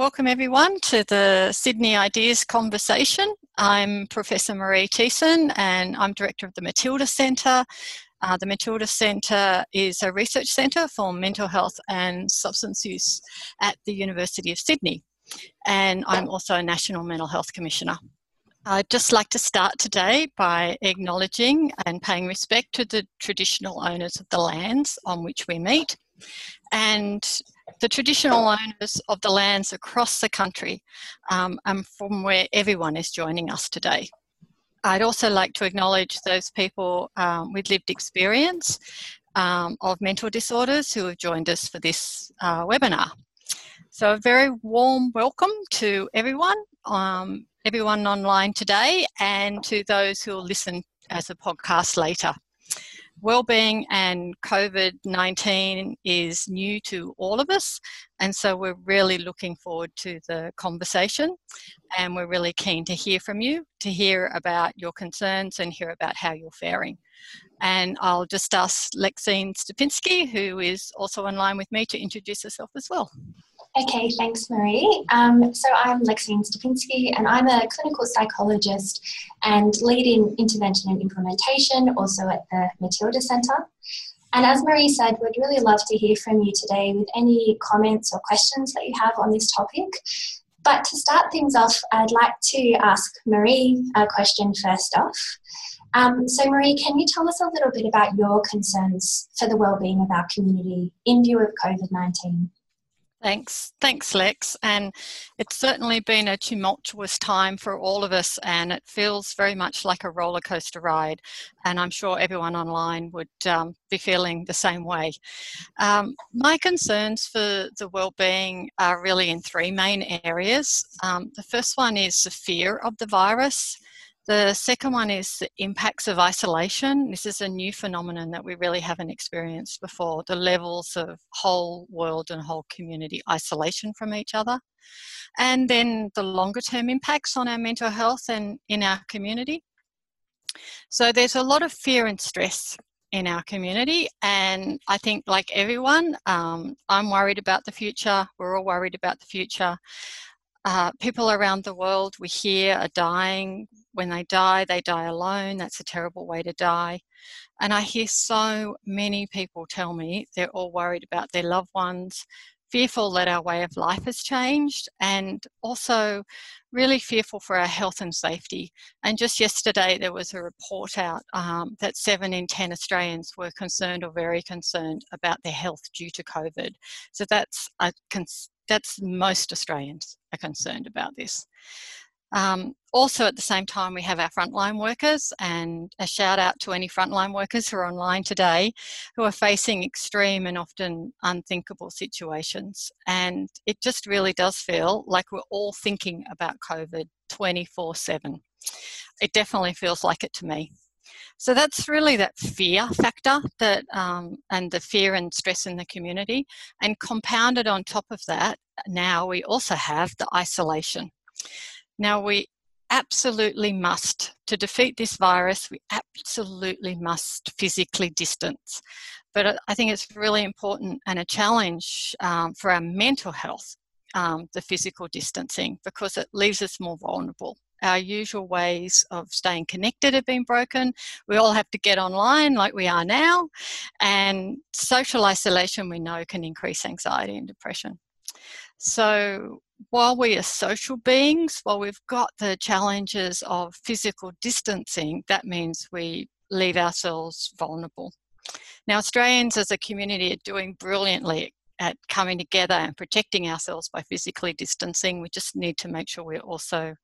Welcome everyone to the Sydney Ideas Conversation. I'm Professor Maree Teesson and I'm Director of the Matilda Centre. The Matilda Centre is a research centre for mental health and substance use at the University of Sydney, and I'm also a National Mental Health Commissioner. I'd just like to start today by acknowledging and paying respect to the traditional owners of the lands on which we meet, and the traditional owners of the lands across the country and from where everyone is joining us today. I'd also like to acknowledge those people with lived experience of mental disorders who have joined us for this webinar. So a very warm welcome to everyone. Everyone online today, and to those who will listen as a podcast later. Wellbeing and COVID-19 is new to all of us, and so we're really looking forward to the conversation, and we're really keen to hear from you, to hear about your concerns and hear about how you're faring. And I'll just ask Lexine Stapinski, who is also online with me, to introduce herself as well. Okay, thanks Maree. So I'm Lexine Stapinski and I'm a clinical psychologist and lead in intervention and implementation also at the Matilda Centre. And as Maree said, we'd really love to hear from you today with any comments or questions that you have on this topic. But to start things off, I'd like to ask Maree a question first off. So Maree, can you tell us a little bit about your concerns for the wellbeing of our community in view of COVID-19? Thanks Lex, and it's certainly been a tumultuous time for all of us, and it feels very much like a roller coaster ride, and I'm sure everyone online would be feeling the same way. My concerns for the wellbeing are really in three main areas. The first one is the fear of the virus. The second one is the impacts of isolation. This is a new phenomenon that we really haven't experienced before, the levels of whole world and whole community isolation from each other. And then the longer term impacts on our mental health and in our community. So there's a lot of fear and stress in our community, and I think like everyone, I'm worried about the future. We're all worried about the future. People around the world we hear are dying. When they die alone. That's a terrible way to die. And I hear so many people tell me they're all worried about their loved ones, fearful that our way of life has changed, and also really fearful for our health and safety. And just yesterday there was a report out that 7 in 10 Australians were concerned or very concerned about their health due to COVID. So that's most Australians are concerned about this. Also at the same time we have our frontline workers, and a shout out to any frontline workers who are online today who are facing extreme and often unthinkable situations, and it just really does feel like we're all thinking about COVID 24/7. It definitely feels like it to me. So that's really that fear factor that, and the fear and stress in the community, and compounded on top of that now we also have the isolation. Now, we absolutely must, to defeat this virus, we absolutely must physically distance. But I think it's really important and a challenge for our mental health, the physical distancing, because it leaves us more vulnerable. Our usual ways of staying connected have been broken. We all have to get online like we are now. And social isolation, we know, can increase anxiety and depression. So while we are social beings, while we've got the challenges of physical distancing, that means we leave ourselves vulnerable. Now, Australians as a community are doing brilliantly at coming together and protecting ourselves by physically distancing. We just need to make sure we're also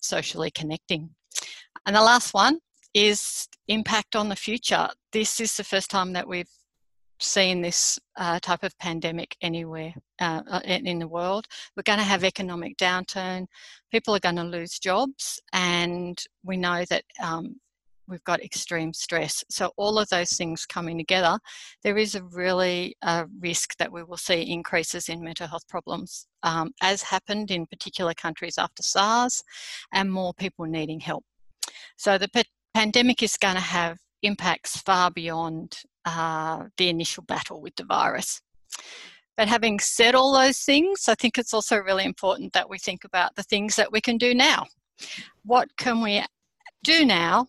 socially connecting. And the last one is impact on the future. This is the first time that we've seen this type of pandemic anywhere in the world. We're going to have economic downturn, people are going to lose jobs, and we know that we've got extreme stress. So all of those things coming together, there is a really risk that we will see increases in mental health problems, as happened in particular countries after SARS, and more people needing help. So the pandemic is going to have impacts far beyond the initial battle with the virus. But having said all those things, I think it's also really important that we think about the things that we can do now. What can we do now?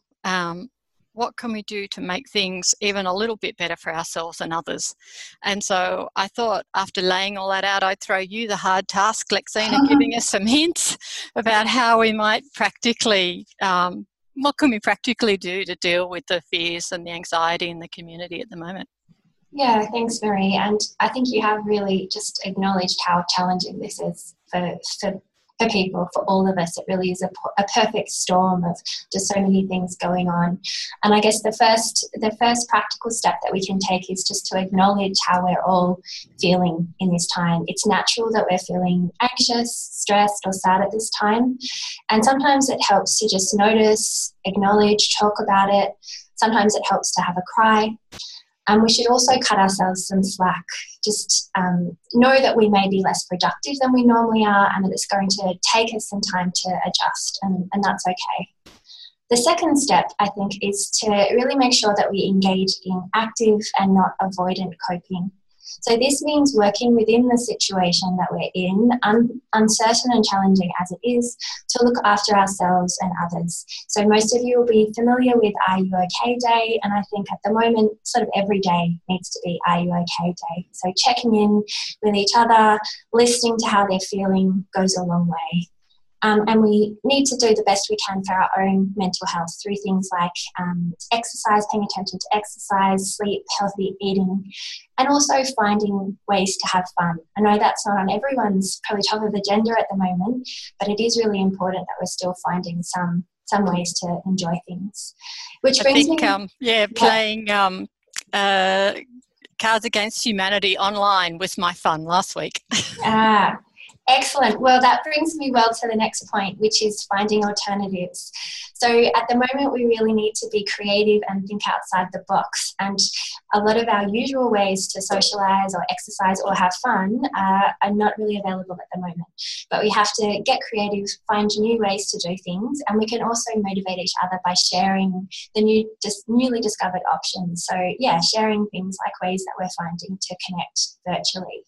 What can we do to make things even a little bit better for ourselves and others? And so I thought after laying all that out, I'd throw you the hard task, Lexine, of giving us some hints about how we might practically, what can we practically do to deal with the fears and the anxiety in the community at the moment? Yeah, thanks, Maree. And I think you have really just acknowledged how challenging this is for people, for all of us. It really is a perfect storm of just so many things going on. And I guess the first practical step that we can take is just to acknowledge how we're all feeling in this time. It's natural that we're feeling anxious, stressed, or sad at this time. And sometimes it helps to just notice, acknowledge, talk about it. Sometimes it helps to have a cry. And we should also cut ourselves some slack. Just know that we may be less productive than we normally are and that it's going to take us some time to adjust, and that's okay. The second step, I think, is to really make sure that we engage in active and not avoidant coping. So this means working within the situation that we're in, uncertain and challenging as it is, to look after ourselves and others. So most of you will be familiar with Are You Okay Day, and I think at the moment sort of every day needs to be Are You Okay Day. So checking in with each other, listening to how they're feeling goes a long way. And we need to do the best we can for our own mental health through things like exercise, paying attention to exercise, sleep, healthy eating, and also finding ways to have fun. I know that's not on everyone's probably top of agenda at the moment, but it is really important that we're still finding some ways to enjoy things. Which brings me, playing Cards Against Humanity online was my fun last week. Ah. Excellent. Well, that brings me well to the next point, which is finding alternatives. So at the moment, we really need to be creative and think outside the box. And a lot of our usual ways to socialise or exercise or have fun are not really available at the moment. But we have to get creative, find new ways to do things, and we can also motivate each other by sharing the newly discovered options. So yeah, sharing things like ways that we're finding to connect virtually.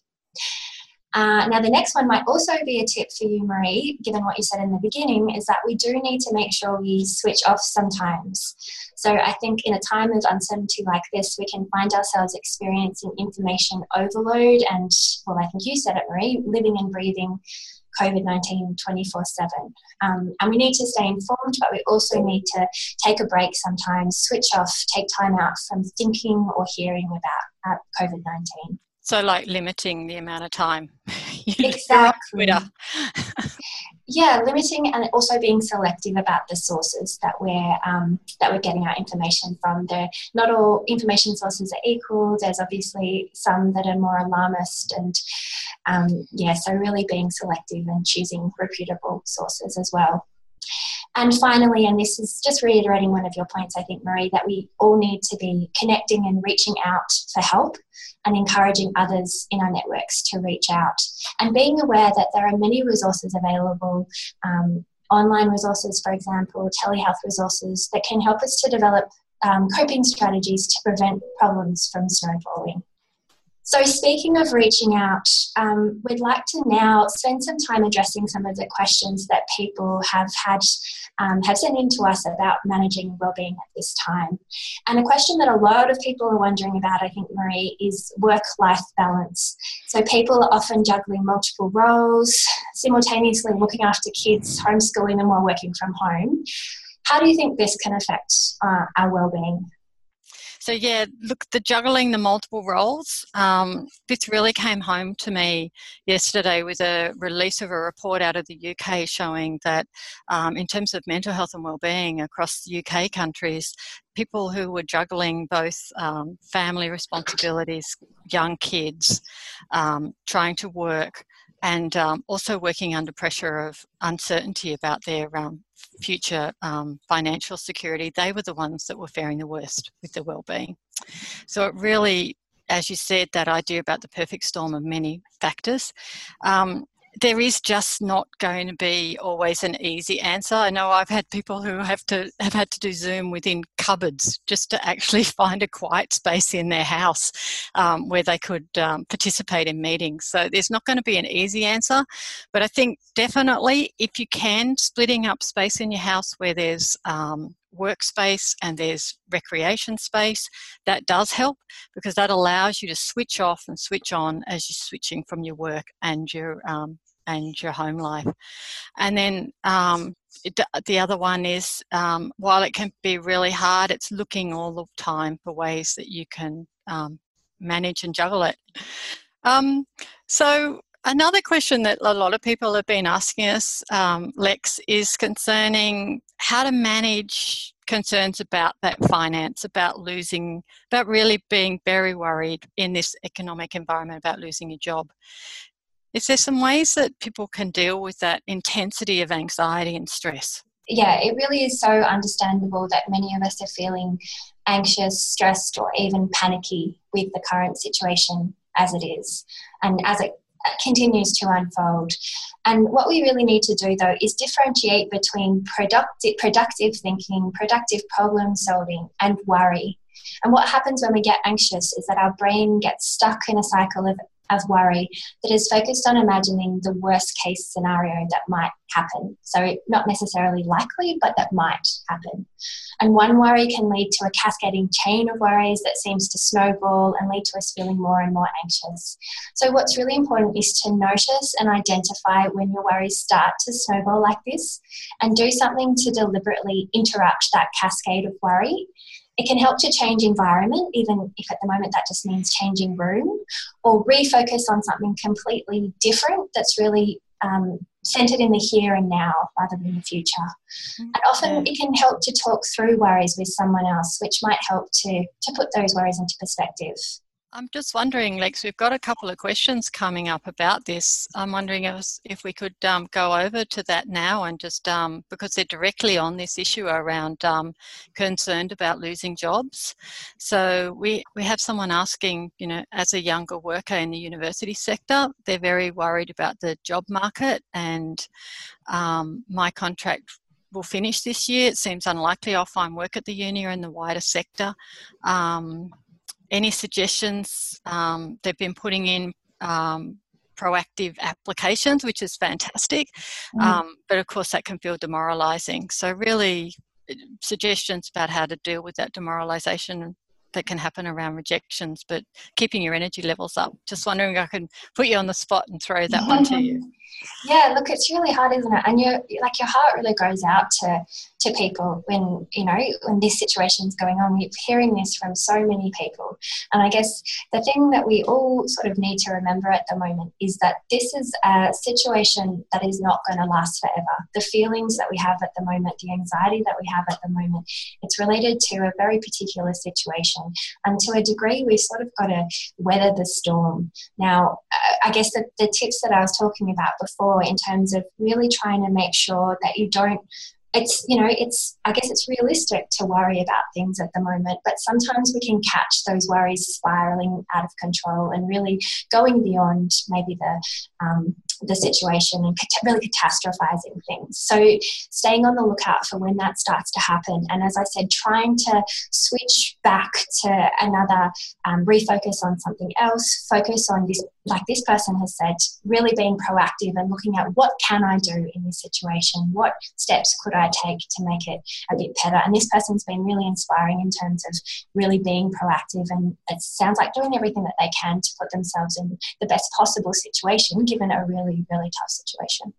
Now, the next one might also be a tip for you, Maree, given what you said in the beginning, is that we do need to make sure we switch off sometimes. So I think in a time of uncertainty like this, we can find ourselves experiencing information overload and, well, I think you said it, Maree, living and breathing COVID-19 24/7. And we need to stay informed, but we also need to take a break sometimes, switch off, take time out from thinking or hearing about COVID-19. So like limiting the amount of time. Exactly. Yeah, limiting and also being selective about the sources that we're getting our information from. Not all information sources are equal. There's obviously some that are more alarmist and so really being selective and choosing reputable sources as well. And finally, and this is just reiterating one of your points, I think, Maree, that we all need to be connecting and reaching out for help and encouraging others in our networks to reach out. And being aware that there are many resources available, online resources, for example, telehealth resources that can help us to develop coping strategies to prevent problems from snowballing. So speaking of reaching out, we'd like to now spend some time addressing some of the questions that people have sent in to us about managing wellbeing at this time. And a question that a lot of people are wondering about, I think, Maree, is work-life balance. So people are often juggling multiple roles, simultaneously looking after kids, homeschooling them while working from home. How do you think this can affect our wellbeing? So yeah, look, the juggling the multiple roles, this really came home to me yesterday with a release of a report out of the UK showing that in terms of mental health and wellbeing across the UK countries, people who were juggling both family responsibilities, young kids, trying to work, and also working under pressure of uncertainty about their future financial security, they were the ones that were faring the worst with their wellbeing. So it really, as you said, that idea about the perfect storm of many factors. there is just not going to be always an easy answer. I know I've had people who have had to do Zoom within cupboards just to actually find a quiet space in their house where they could participate in meetings. So there's not going to be an easy answer, but I think definitely if you can, splitting up space in your house where there's workspace and there's recreation space, that does help, because that allows you to switch off and switch on as you're switching from your work and your home life. And then the other one is, while it can be really hard, it's looking all the time for ways that you can manage and juggle it. So another question that a lot of people have been asking us, Lex, is concerning how to manage concerns about that finance, about losing, about really being very worried in this economic environment about losing your job. Is there some ways that people can deal with that intensity of anxiety and stress? Yeah, it really is so understandable that many of us are feeling anxious, stressed, or even panicky with the current situation as it is, and as it continues to unfold. And what we really need to do, though, is differentiate between productive thinking, productive problem solving, and worry. And what happens when we get anxious is that our brain gets stuck in a cycle of worry that is focused on imagining the worst case scenario that might happen. So not necessarily likely, but that might happen. And one worry can lead to a cascading chain of worries that seems to snowball and lead to us feeling more and more anxious. So what's really important is to notice and identify when your worries start to snowball like this, and do something to deliberately interrupt that cascade of worry. It can help to change environment, even if at the moment that just means changing room, or refocus on something completely different that's really centred in the here and now rather than the future. Okay. And often it can help to talk through worries with someone else, which might help to put those worries into perspective. I'm just wondering, Lex, we've got a couple of questions coming up about this. I'm wondering if we could go over to that now and just, because they're directly on this issue around concerned about losing jobs. So we have someone asking, you know, as a younger worker in the university sector, they're very worried about the job market, and my contract will finish this year. It seems unlikely I'll find work at the uni or in the wider sector. Any suggestions? They've been putting in proactive applications, which is fantastic, but of course that can feel demoralising. So really suggestions about how to deal with that demoralisation that can happen around rejections, but keeping your energy levels up. Just wondering if I can put you on the spot and throw that one to you. Yeah, look, it's really hard, isn't it? And your heart really goes out to people when, you know, when this situation's going on. We're hearing this from so many people. And I guess the thing that we all sort of need to remember at the moment is that this is a situation that is not going to last forever. The feelings that we have at the moment, the anxiety that we have at the moment, it's related to a very particular situation. And to a degree, we've sort of got to weather the storm. Now, I guess the tips that I was talking about before, in terms of really trying to make sure that you don't, I guess it's realistic to worry about things at the moment, but sometimes we can catch those worries spiralling out of control and really going beyond maybe the situation and really catastrophising things. So staying on the lookout for when that starts to happen, and as I said, trying to switch back to another, refocus on something else, focus on this, like this person has said, really being proactive and looking at what can I do in this situation, what steps could I take to make it a bit better. And this person's been really inspiring in terms of really being proactive, and it sounds like doing everything that they can to put themselves in the best possible situation given a really tough situation.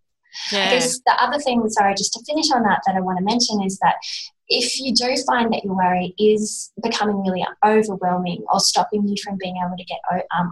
Yeah. I guess the other thing, sorry, just to finish on that I want to mention is that if you do find that your worry is becoming really overwhelming or stopping you from being able to get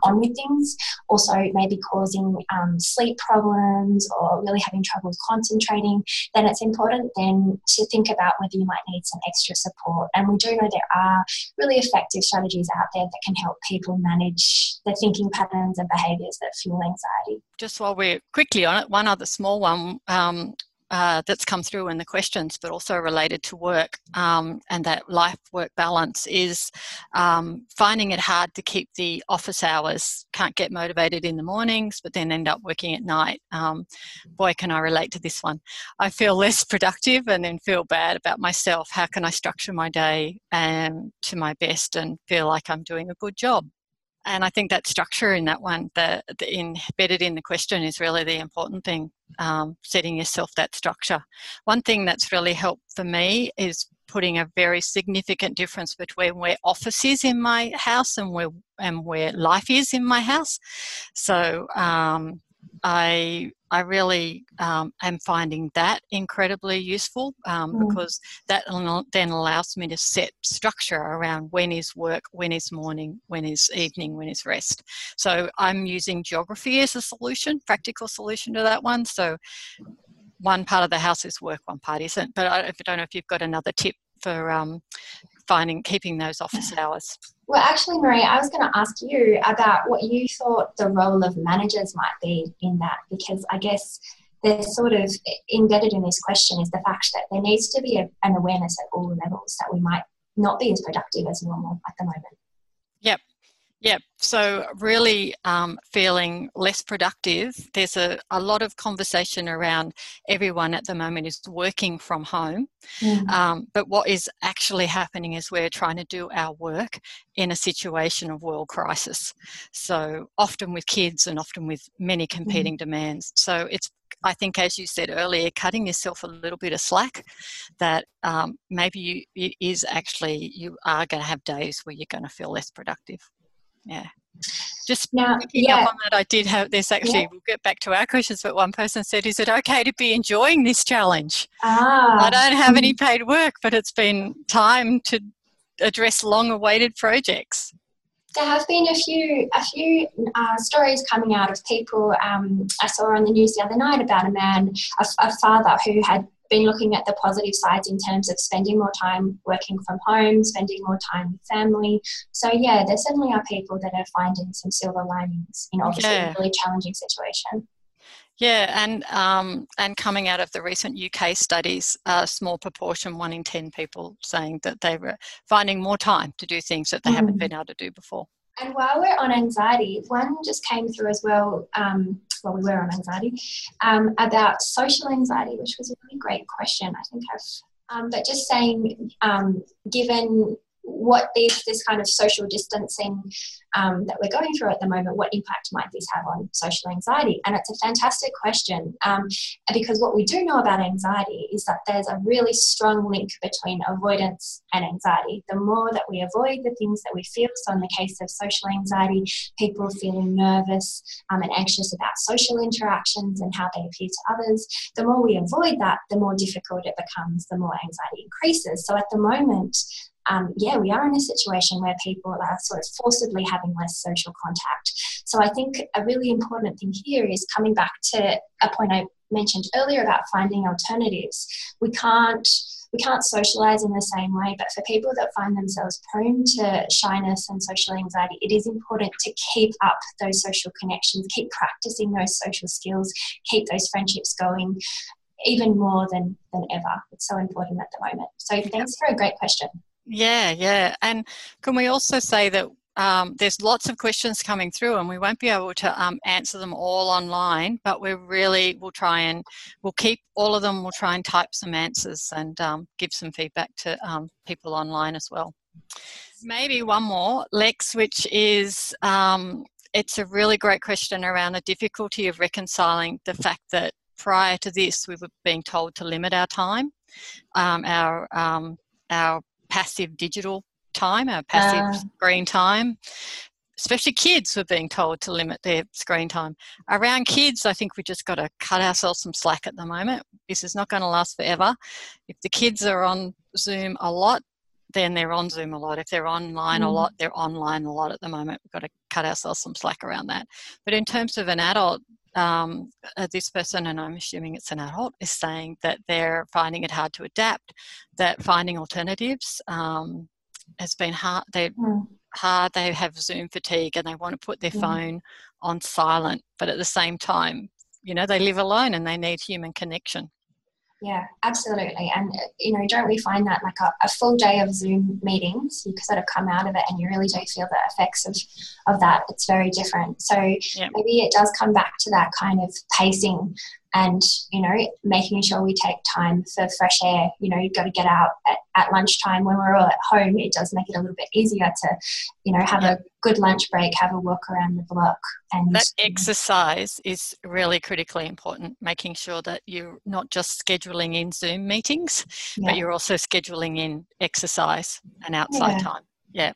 on with things, also maybe causing sleep problems or really having trouble concentrating, then it's important then to think about whether you might need some extra support. And we do know there are really effective strategies out there that can help people manage the thinking patterns and behaviours that fuel anxiety. Just while we're quickly on it, one other small one, that's come through in the questions, but also related to work and that life-work balance is finding it hard to keep the office hours. Can't get motivated in the mornings, but then end up working at night. Boy, can I relate to this one. I feel less productive and then feel bad about myself. How can I structure my day to my best and feel like I'm doing a good job? And I think that structure in that one, embedded in the question, is really the important thing, setting yourself that structure. One thing that's really helped for me is putting a very significant difference between where office is in my house and where life is in my house. So I really am finding that incredibly useful because that then allows me to set structure around when is work, when is morning, when is evening, when is rest. So I'm using geography as a solution, practical solution to that one. So one part of the house is work, one part isn't. But I don't know if you've got another tip for keeping those office hours. Well, actually, Maree, I was going to ask you about what you thought the role of managers might be in that, because I guess they're sort of embedded in this question is the fact that there needs to be an awareness at all levels that we might not be as productive as normal at the moment. Yep. Yeah, so really feeling less productive. There's a lot of conversation around everyone at the moment is working from home. Mm-hmm. But what is actually happening is we're trying to do our work in a situation of world crisis. So often with kids and often with many competing mm-hmm. demands. So it's, I think, as you said earlier, cutting yourself a little bit of slack that maybe you are going to have days where you're going to feel less productive. Yeah. Just now, picking up on that, I did have this actually, we'll get back to our questions, but one person said, is it okay to be enjoying this challenge? I don't have any paid work, but it's been time to address long-awaited projects. There have been a few stories coming out of people. I saw on the news the other night about a father who had been looking at the positive sides in terms of spending more time working from home, spending more time with family. So yeah, there certainly are people that are finding some silver linings in obviously a really challenging situation. Yeah, and coming out of the recent UK studies, a small proportion, 1 in 10 people, saying that they were finding more time to do things that they haven't been able to do before. And while we're on anxiety, one just came through as well, we were on anxiety, about social anxiety, which was a really great question, I think. But just saying, given what this kind of social distancing that we're going through at the moment, what impact might this have on social anxiety? And it's a fantastic question because what we do know about anxiety is that there's a really strong link between avoidance and anxiety. The more that we avoid the things that we feel, so in the case of social anxiety, people feeling nervous and anxious about social interactions and how they appear to others, the more we avoid that, the more difficult it becomes, the more anxiety increases. So at the moment, we are in a situation where people are sort of forcibly having less social contact. So I think a really important thing here is coming back to a point I mentioned earlier about finding alternatives. We can't socialise in the same way, but for people that find themselves prone to shyness and social anxiety, it is important to keep up those social connections, keep practising those social skills, keep those friendships going, even more than ever. It's so important at the moment. So thanks for a great question. Yeah. And can we also say that there's lots of questions coming through and we won't be able to answer them all online, but we'll keep all of them. We'll try and type some answers and give some feedback to people online as well. Maybe one more, Lex, which is, it's a really great question around the difficulty of reconciling the fact that prior to this, we were being told to limit our time, our passive digital time, our passive screen time. Especially kids were being told to limit their screen time. Around kids, I think we just got to cut ourselves some slack at the moment. This is not going to last forever. If the kids are on Zoom a lot, then they're on Zoom a lot. If they're online a lot, they're online a lot at the moment. We've got to cut ourselves some slack around that. But in terms of an adult, this person, and I'm assuming it's an adult, is saying that they're finding it hard to adapt, that finding alternatives has been hard. They have Zoom fatigue and they want to put their phone on silent, but at the same time, you know, they live alone and they need human connection. Yeah, absolutely. And, you know, don't we find that like a full day of Zoom meetings, you sort of come out of it and you really do feel the effects of that. It's very different. So maybe it does come back to that kind of pacing and, you know, making sure we take time for fresh air. You know, you've got to get out at lunchtime. When we're all at home, it does make it a little bit easier to, you know, have a good lunch break, have a walk around the block. And that exercise is really critically important, making sure that you're not just scheduling in Zoom meetings, but you're also scheduling in exercise and outside time. Yeah.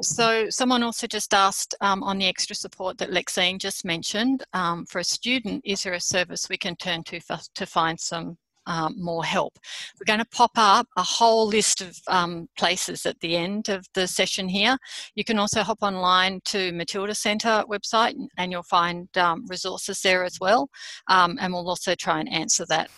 So someone also just asked on the extra support that Lexine just mentioned, for a student, is there a service we can turn to for, to find some more help? We're going to pop up a whole list of places at the end of the session here. You can also hop online to Matilda Centre website and you'll find resources there as well. And we'll also try and answer that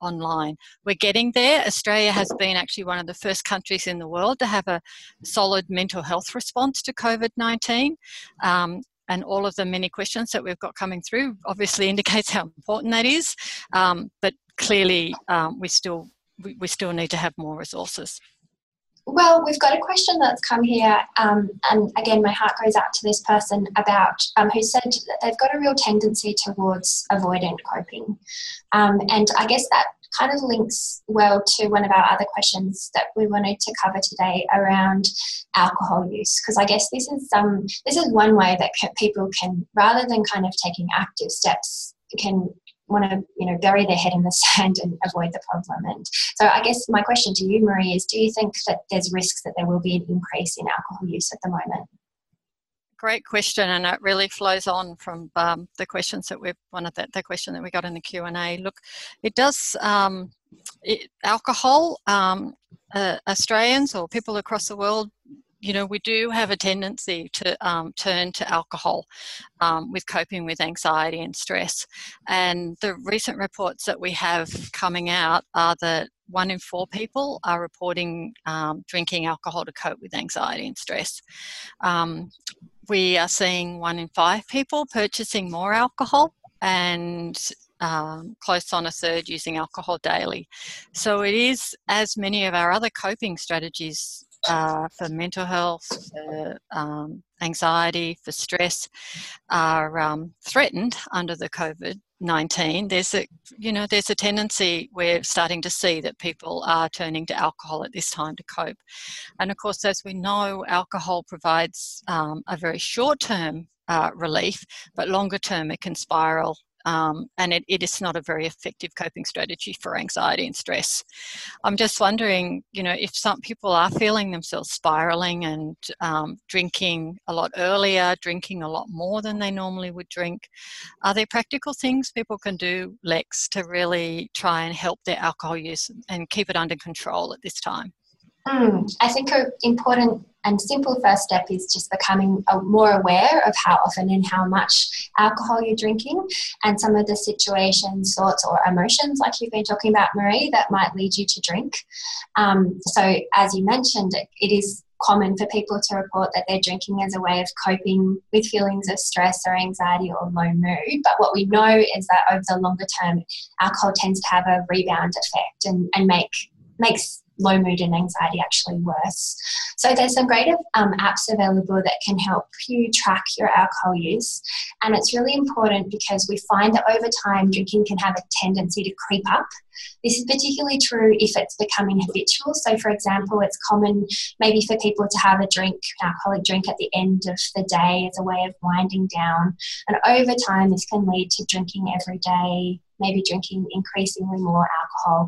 online. We're getting there. Australia has been actually one of the first countries in the world to have a solid mental health response to COVID-19. And all of the many questions that we've got coming through obviously indicates how important that is. But clearly, we still need to have more resources. Well, we've got a question that's come here, and again, my heart goes out to this person about who said that they've got a real tendency towards avoidant coping, and I guess that kind of links well to one of our other questions that we wanted to cover today around alcohol use, because I guess this is one way that people can, rather than kind of taking active steps, can want to, you know, bury their head in the sand and avoid the problem. And so I guess my question to you, Maree, is do you think that there's risks that there will be an increase in alcohol use at the moment? Great question, and it really flows on from the question that we got in the Q&A. Look, it does. Alcohol, Australians or people across the world, you know, we do have a tendency to turn to alcohol with coping with anxiety and stress. And the recent reports that we have coming out are that 1 in 4 people are reporting drinking alcohol to cope with anxiety and stress. We are seeing 1 in 5 people purchasing more alcohol and close on a third using alcohol daily. So it is, as many of our other coping strategies for mental health, for anxiety, for stress, are threatened under the COVID-19. There's a tendency we're starting to see that people are turning to alcohol at this time to cope. And of course, as we know, alcohol provides a very short-term relief, but longer-term it can spiral. And it is not a very effective coping strategy for anxiety and stress. I'm just wondering, you know, if some people are feeling themselves spiralling and drinking a lot earlier, drinking a lot more than they normally would drink, are there practical things people can do, Lex, to really try and help their alcohol use and keep it under control at this time? I think an important and simple first step is just becoming more aware of how often and how much alcohol you're drinking, and some of the situations, thoughts or emotions, like you've been talking about, Maree, that might lead you to drink. So as you mentioned, it is common for people to report that they're drinking as a way of coping with feelings of stress or anxiety or low mood. But what we know is that over the longer term, alcohol tends to have a rebound effect and makes low mood and anxiety actually worse. So there's some great apps available that can help you track your alcohol use, and it's really important because we find that over time drinking can have a tendency to creep up. This is particularly true if it's becoming habitual. So for example, it's common maybe for people to have an alcoholic drink at the end of the day as a way of winding down, and over time this can lead to drinking every day, maybe drinking increasingly more alcohol.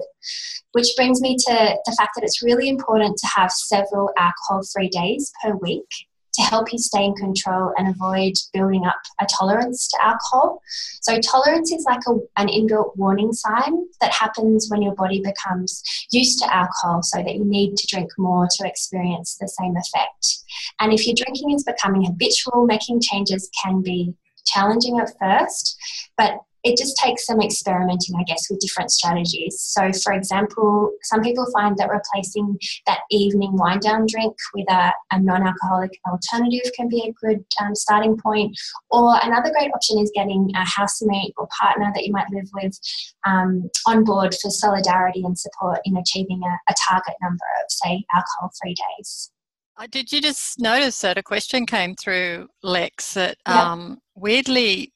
Which brings me to the fact that it's really important to have several alcohol-free days per week to help you stay in control and avoid building up a tolerance to alcohol. So tolerance is like an inbuilt warning sign that happens when your body becomes used to alcohol so that you need to drink more to experience the same effect. And if your drinking is becoming habitual, making changes can be challenging at first, but it just takes some experimenting, I guess, with different strategies. So, for example, some people find that replacing that evening wind-down drink with a non-alcoholic alternative can be a good starting point. Or another great option is getting a housemate or partner that you might live with on board for solidarity and support in achieving a target number of, say, alcohol-free days. Did you just notice that a question came through, Lex, that weirdly,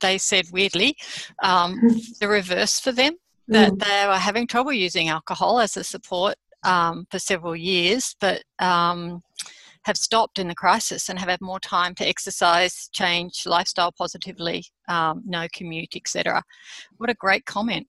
they said weirdly, the reverse for them, that they were having trouble using alcohol as a support for several years, but have stopped in the crisis and have had more time to exercise, change lifestyle positively, no commute, etc. What a great comment.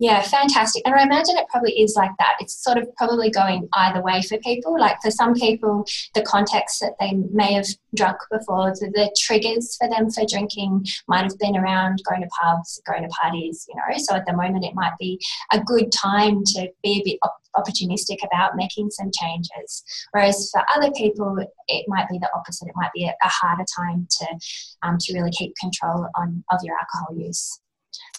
Yeah, fantastic. And I imagine it probably is like that. It's sort of probably going either way for people. Like for some people, the context that they may have drunk before, the triggers for them for drinking might have been around going to pubs, going to parties, you know. So at the moment, it might be a good time to be a bit opportunistic about making some changes. Whereas for other people, it might be the opposite. It might be a harder time to really keep control of your alcohol use.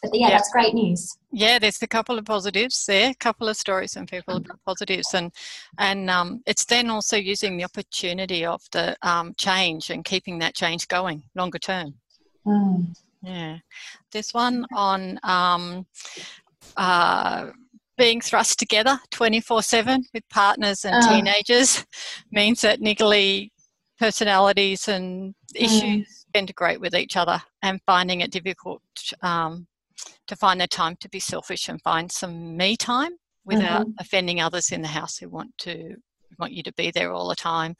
But yeah, that's great news. Yeah, there's a couple of positives there, a couple of stories from people about positives. And it's then also using the opportunity of the change and keeping that change going longer term. Mm. Yeah. There's one on being thrust together 24/7 with partners and teenagers means that niggly personalities and issues integrate with each other, and finding it difficult to find the time to be selfish and find some me time without offending others in the house who want you to be there all the time.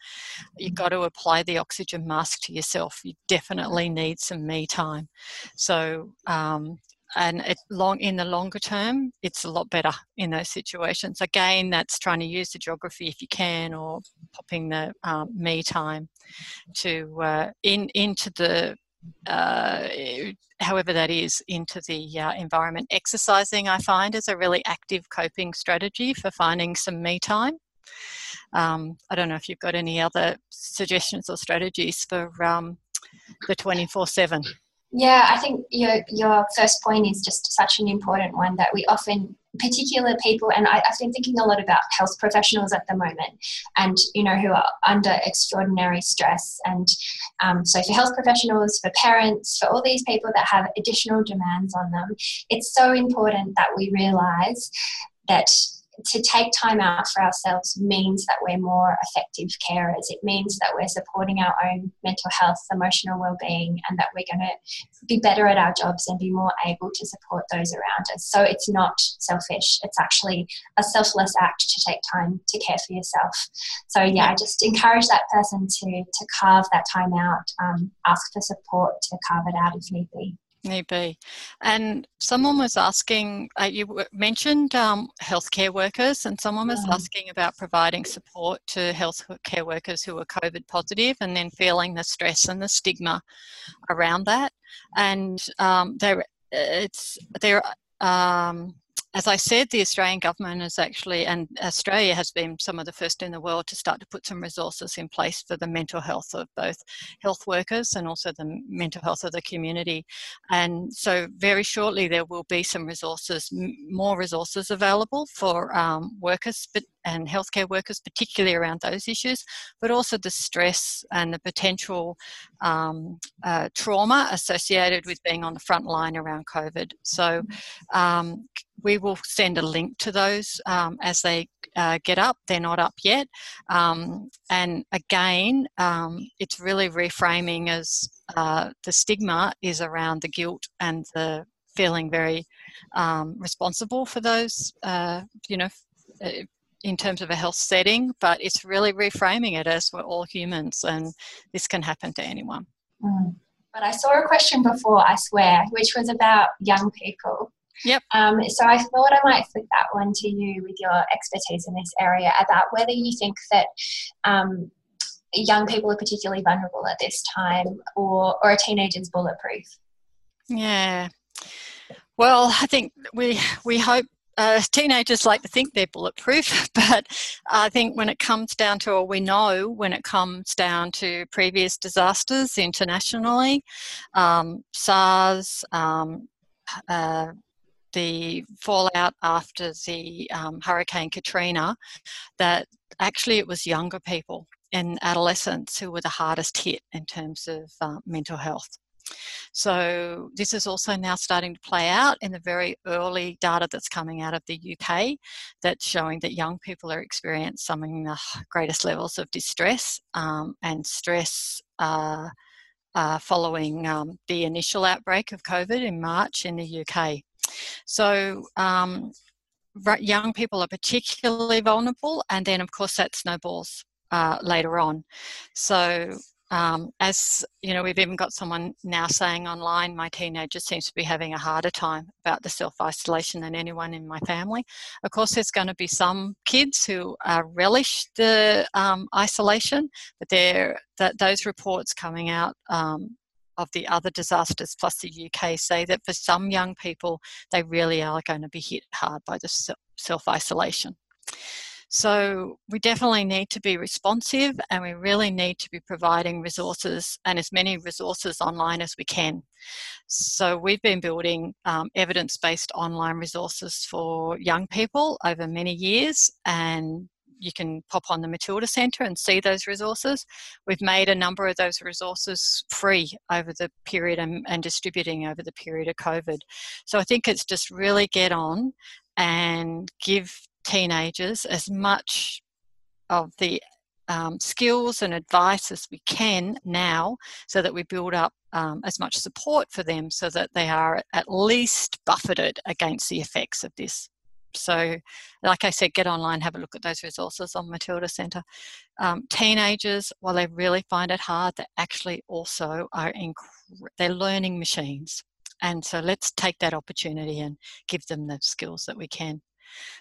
You've got to apply the oxygen mask to yourself. You definitely need some me time. So in the longer term, it's a lot better in those situations. Again, that's trying to use the geography if you can, or popping the me time to into the environment. Exercising, I find, is a really active coping strategy for finding some me time. I don't know if you've got any other suggestions or strategies for the 24/7. Yeah, I think your first point is just such an important one that we often, particular people, and I've been thinking a lot about health professionals at the moment and, you know, who are under extraordinary stress. And so for health professionals, for parents, for all these people that have additional demands on them, it's so important that we realise that to take time out for ourselves means that we're more effective carers. It means that we're supporting our own mental health, emotional well-being, and that we're going to be better at our jobs and be more able to support those around us. So it's not selfish. It's actually a selfless act to take time to care for yourself. So yeah, I just encourage that person to carve that time out, ask for support to carve it out if need be. Maybe. And someone was asking, you mentioned healthcare workers, and someone was asking about providing support to healthcare workers who are COVID positive and then feeling the stress and the stigma around that. And as I said, the Australian government is actually, and Australia has been some of the first in the world to start to put some resources in place for the mental health of both health workers and also the mental health of the community. And so very shortly there will be some resources, more resources available for workers and healthcare workers, particularly around those issues, but also the stress and the potential trauma associated with being on the front line around COVID. So we will send a link to those as they get up. They're not up yet. And again, it's really reframing as the stigma is around the guilt and the feeling very responsible for those, in terms of a health setting, but it's really reframing it as we're all humans and this can happen to anyone. Mm. But I saw a question before, I swear, which was about young people. Yep. So I thought I might flip that one to you with your expertise in this area about whether you think that young people are particularly vulnerable at this time or a teenager's bulletproof. Yeah. Well, I think we hope Teenagers like to think they're bulletproof, but I think when it comes down to, or we know when it comes down to previous disasters internationally, SARS, the fallout after the Hurricane Katrina, that actually it was younger people and adolescents who were the hardest hit in terms of mental health. So this is also now starting to play out in the very early data that's coming out of the UK that's showing that young people are experiencing some of the greatest levels of distress and stress following the initial outbreak of COVID in March in the UK. So young people are particularly vulnerable, and then of course that snowballs later on. So as you know, we've even got someone now saying online, my teenager seems to be having a harder time about the self-isolation than anyone in my family. Of course, there's going to be some kids who relish the isolation, but those reports coming out of the other disasters plus the UK say that for some young people, they really are going to be hit hard by the self-isolation. So we definitely need to be responsive, and we really need to be providing resources, and as many resources online as we can. So we've been building evidence-based online resources for young people over many years, and you can pop on the Matilda Centre and see those resources. We've made a number of those resources free over the period and distributing over the period of COVID. So I think it's just really get on and give teenagers as much of the skills and advice as we can now, so that we build up as much support for them so that they are at least buffered against the effects of this. So like I said, get online, have a look at those resources on Matilda Centre. Teenagers, while they really find it hard, they actually also are they're learning machines, and so let's take that opportunity and give them the skills that we can.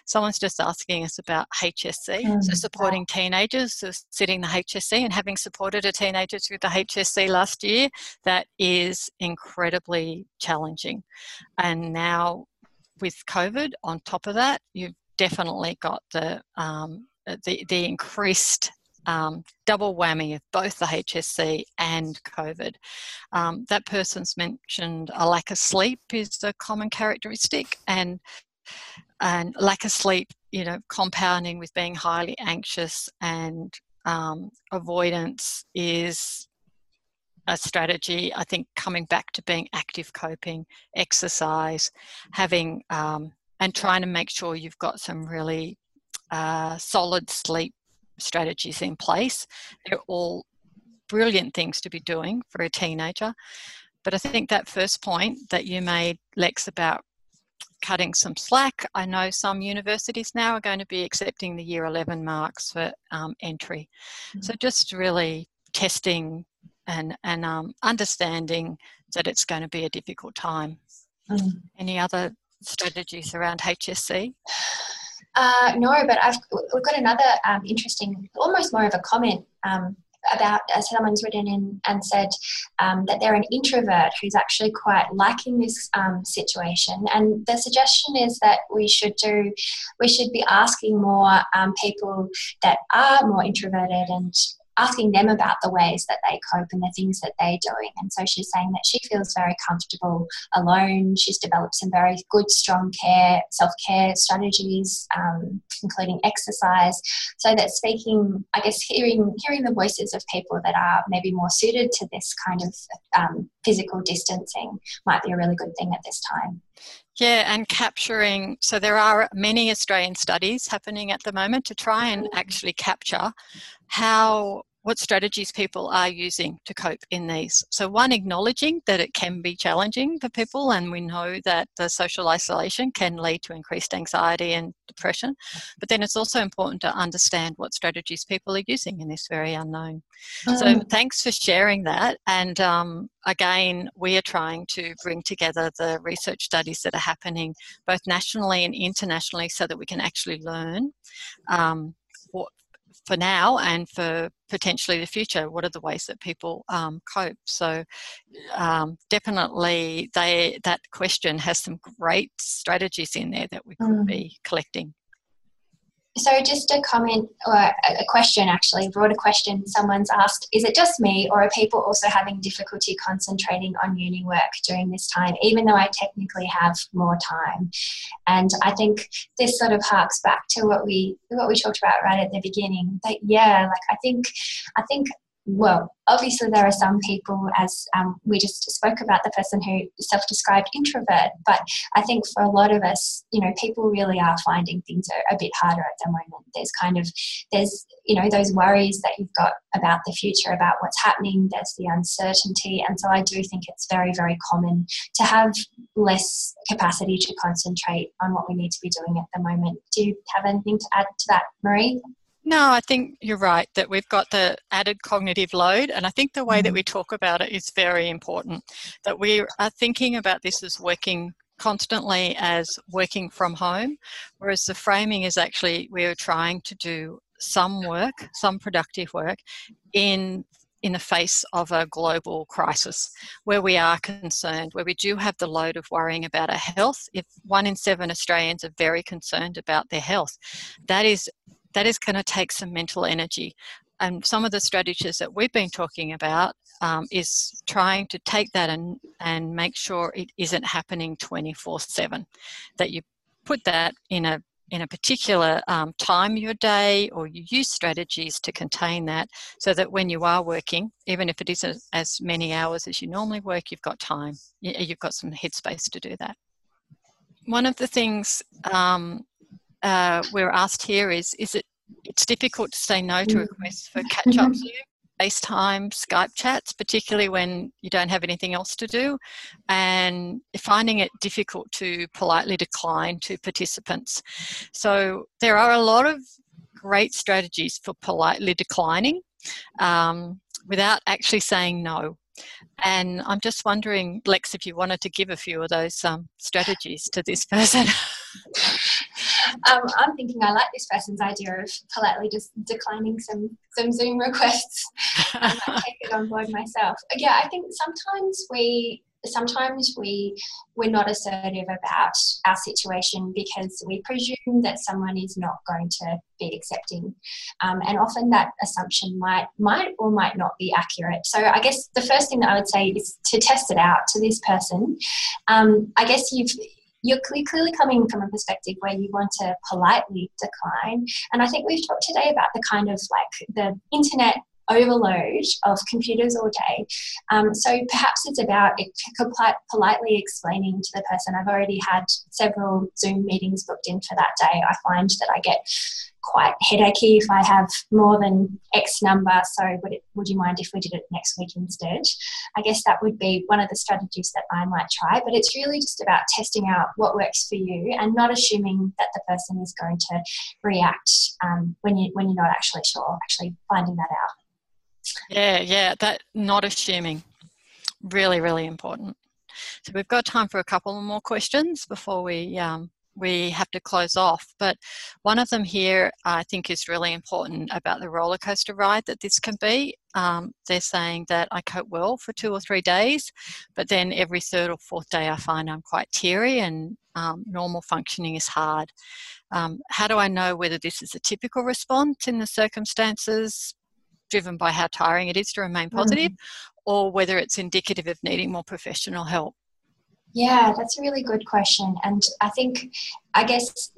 Someone's just asking us about HSC, so supporting teenagers, so sitting the HSC, and having supported a teenager through the HSC last year, that is incredibly challenging. And now with COVID on top of that, you've definitely got the increased double whammy of both the HSC and COVID. That person's mentioned a lack of sleep is a common characteristic, and lack of sleep, you know, compounding with being highly anxious, and avoidance is a strategy. I think coming back to being active coping, exercise, having and trying to make sure you've got some really solid sleep strategies in place. They're all brilliant things to be doing for a teenager. But I think that first point that you made, Lex, about cutting some slack. I know some universities now are going to be accepting the year 11 marks for entry. So just really testing and understanding that it's going to be a difficult time. Any other strategies around HSC? No, but we've got another interesting, almost more of a comment about someone's written in and said that they're an introvert who's actually quite liking this situation, and the suggestion is that we should be asking more people that are more introverted, and asking them about the ways that they cope and the things that they're doing. And so she's saying that she feels very comfortable alone. She's developed some very good, strong self-care strategies, including exercise. So that speaking, I guess, hearing the voices of people that are maybe more suited to this kind of physical distancing might be a really good thing at this time. Yeah, and capturing, so there are many Australian studies happening at the moment to try and actually capture what strategies people are using to cope in these. So one, acknowledging that it can be challenging for people, and we know that the social isolation can lead to increased anxiety and depression, but then it's also important to understand what strategies people are using in this very unknown. So thanks for sharing that, and again, we are trying to bring together the research studies that are happening both nationally and internationally so that we can actually learn what for now and for potentially the future. What are the ways that people cope? So definitely that question has some great strategies in there that we could be collecting. So just a comment, or a question actually, a broader question someone's asked, is it just me or are people also having difficulty concentrating on uni work during this time, even though I technically have more time? And I think this sort of harks back to what we talked about right at the beginning. But yeah, like I think well, obviously there are some people, as we just spoke about, the person who is self-described introvert, but I think for a lot of us, you know, people really are finding things a bit harder at the moment. There's you know, those worries that you've got about the future, about what's happening, there's the uncertainty, and so I do think it's very, very common to have less capacity to concentrate on what we need to be doing at the moment. Do you have anything to add to that, Maree? No, I think you're right that we've got the added cognitive load, and I think the way that we talk about it is very important, that we are thinking about this as working constantly as working from home, whereas the framing is actually we're trying to do some work, some productive work in the face of a global crisis where we are concerned, where we do have the load of worrying about our health. If 1 in 7 Australians are very concerned about their health, that is going to take some mental energy. And some of the strategies that we've been talking about is trying to take that and make sure it isn't happening 24/7, that you put that in a particular time of your day, or you use strategies to contain that so that when you are working, even if it isn't as many hours as you normally work, you've got time, you've got some headspace to do that. One of the things we're asked here it's difficult to say no to requests for catch-up Zoom, FaceTime, Skype chats, particularly when you don't have anything else to do, and finding it difficult to politely decline to participants. So there are a lot of great strategies for politely declining without actually saying no. And I'm just wondering, Lex, if you wanted to give a few of those strategies to this person. I'm thinking I like this person's idea of politely just declining some Zoom requests. I might take it on board myself. But yeah, I think sometimes we're not assertive about our situation because we presume that someone is not going to be accepting, and often that assumption might or might not be accurate. So I guess the first thing that I would say is to test it out to this person. I guess you're clearly coming from a perspective where you want to politely decline, and I think we've talked today about the kind of like the internet overload of computers all day, so perhaps it's about politely explaining to the person, I've already had several Zoom meetings booked in for that day. I find that I get quite headachy if I have more than X number, so would you mind if we did it next week instead? I guess that would be one of the strategies that I might try, but it's really just about testing out what works for you and not assuming that the person is going to react when you're not actually sure, actually finding that out. Yeah, that not assuming. Really, really important. So we've got time for a couple more questions before we have to close off. But one of them here I think is really important about the roller coaster ride that this can be. They're saying that I cope well for 2 or 3 days, but then every 3rd or 4th day I find I'm quite teary and normal functioning is hard. How do I know whether this is a typical response in the circumstances driven by how tiring it is to remain positive, or whether it's indicative of needing more professional help? Yeah, that's a really good question. And I guess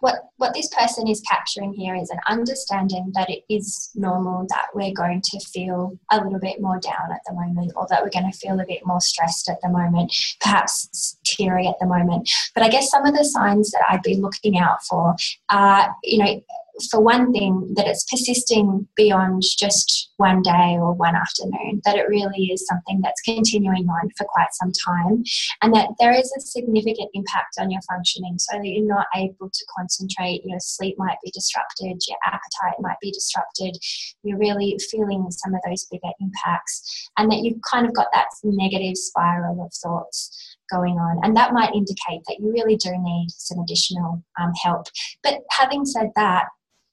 what this person is capturing here is an understanding that it is normal that we're going to feel a little bit more down at the moment, or that we're going to feel a bit more stressed at the moment, perhaps teary at the moment. But I guess some of the signs that I'd be looking out for are, you know, for one thing, that it's persisting beyond just one day or one afternoon, that it really is something that's continuing on for quite some time, and that there is a significant impact on your functioning, so that you're not able to concentrate, your sleep might be disrupted, your appetite might be disrupted, you're really feeling some of those bigger impacts, and that you've kind of got that negative spiral of thoughts going on, and that might indicate that you really do need some additional help. But having said that,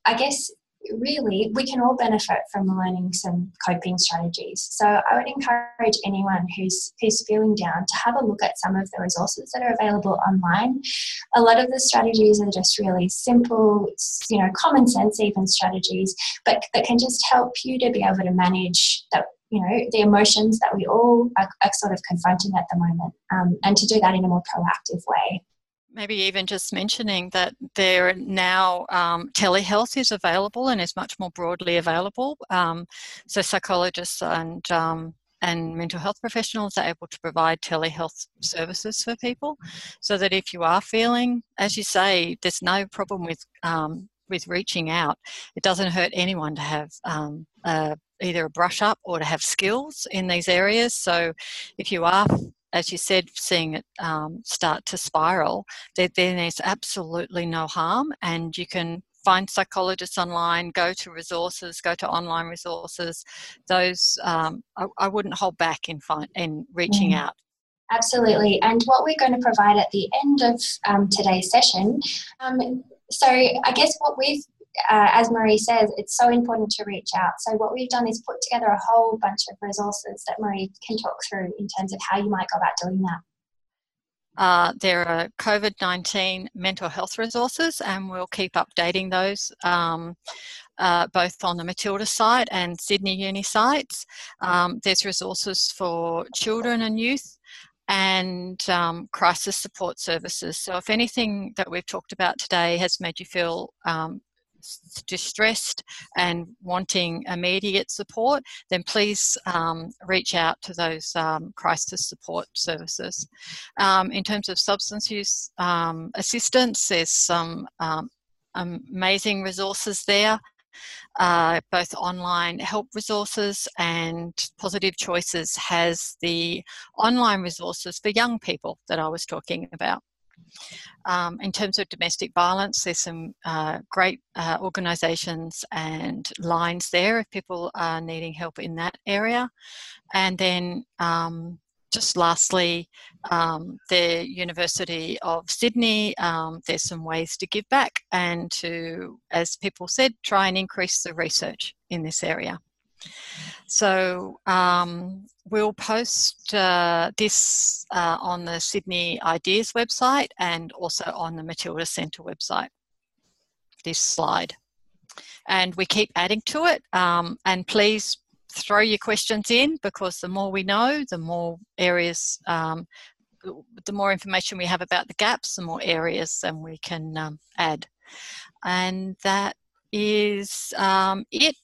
I guess really, we can all benefit from learning some coping strategies. So I would encourage anyone who's feeling down to have a look at some of the resources that are available online. A lot of the strategies are just really simple, you know, common sense even strategies, but that can just help you to be able to manage that, you know, the emotions that we all are sort of confronting at the moment, and to do that in a more proactive way. Maybe even just mentioning that there are now telehealth is available and is much more broadly available. So psychologists and mental health professionals are able to provide telehealth services for people, so that if you are feeling, as you say, there's no problem with reaching out. It doesn't hurt anyone to have either a brush up or to have skills in these areas. So if you are, as you said, seeing it start to spiral, then there's absolutely no harm, and you can find psychologists online, go to resources, go to online resources. Those, I wouldn't hold back in reaching out. Absolutely. And what we're going to provide at the end of today's session, so I guess what we've, as Maree says, it's so important to reach out. So what we've done is put together a whole bunch of resources that Maree can talk through in terms of how you might go about doing that. There are COVID-19 mental health resources, and we'll keep updating those both on the Matilda site and Sydney Uni sites. There's resources for children and youth, and crisis support services. So if anything that we've talked about today has made you feel distressed and wanting immediate support, then please reach out to those crisis support services. In terms of substance use assistance, there's some amazing resources there, both online help resources, and Positive Choices has the online resources for young people that I was talking about. In terms of domestic violence, there's some great organisations and lines there if people are needing help in that area. And then just lastly, the University of Sydney, there's some ways to give back and to, as people said, try and increase the research in this area. So we'll post this on the Sydney Ideas website and also on the Matilda Centre website, this slide. And we keep adding to it, and please throw your questions in, because the more we know, the more areas, the more information we have about the gaps, the more areas then we can add. And that is it.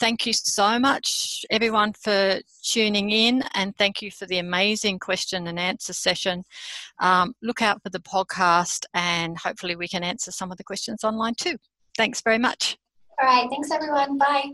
Thank you so much, everyone, for tuning in, and thank you for the amazing question and answer session. Look out for the podcast, and hopefully we can answer some of the questions online too. Thanks very much. All right, thanks everyone, bye.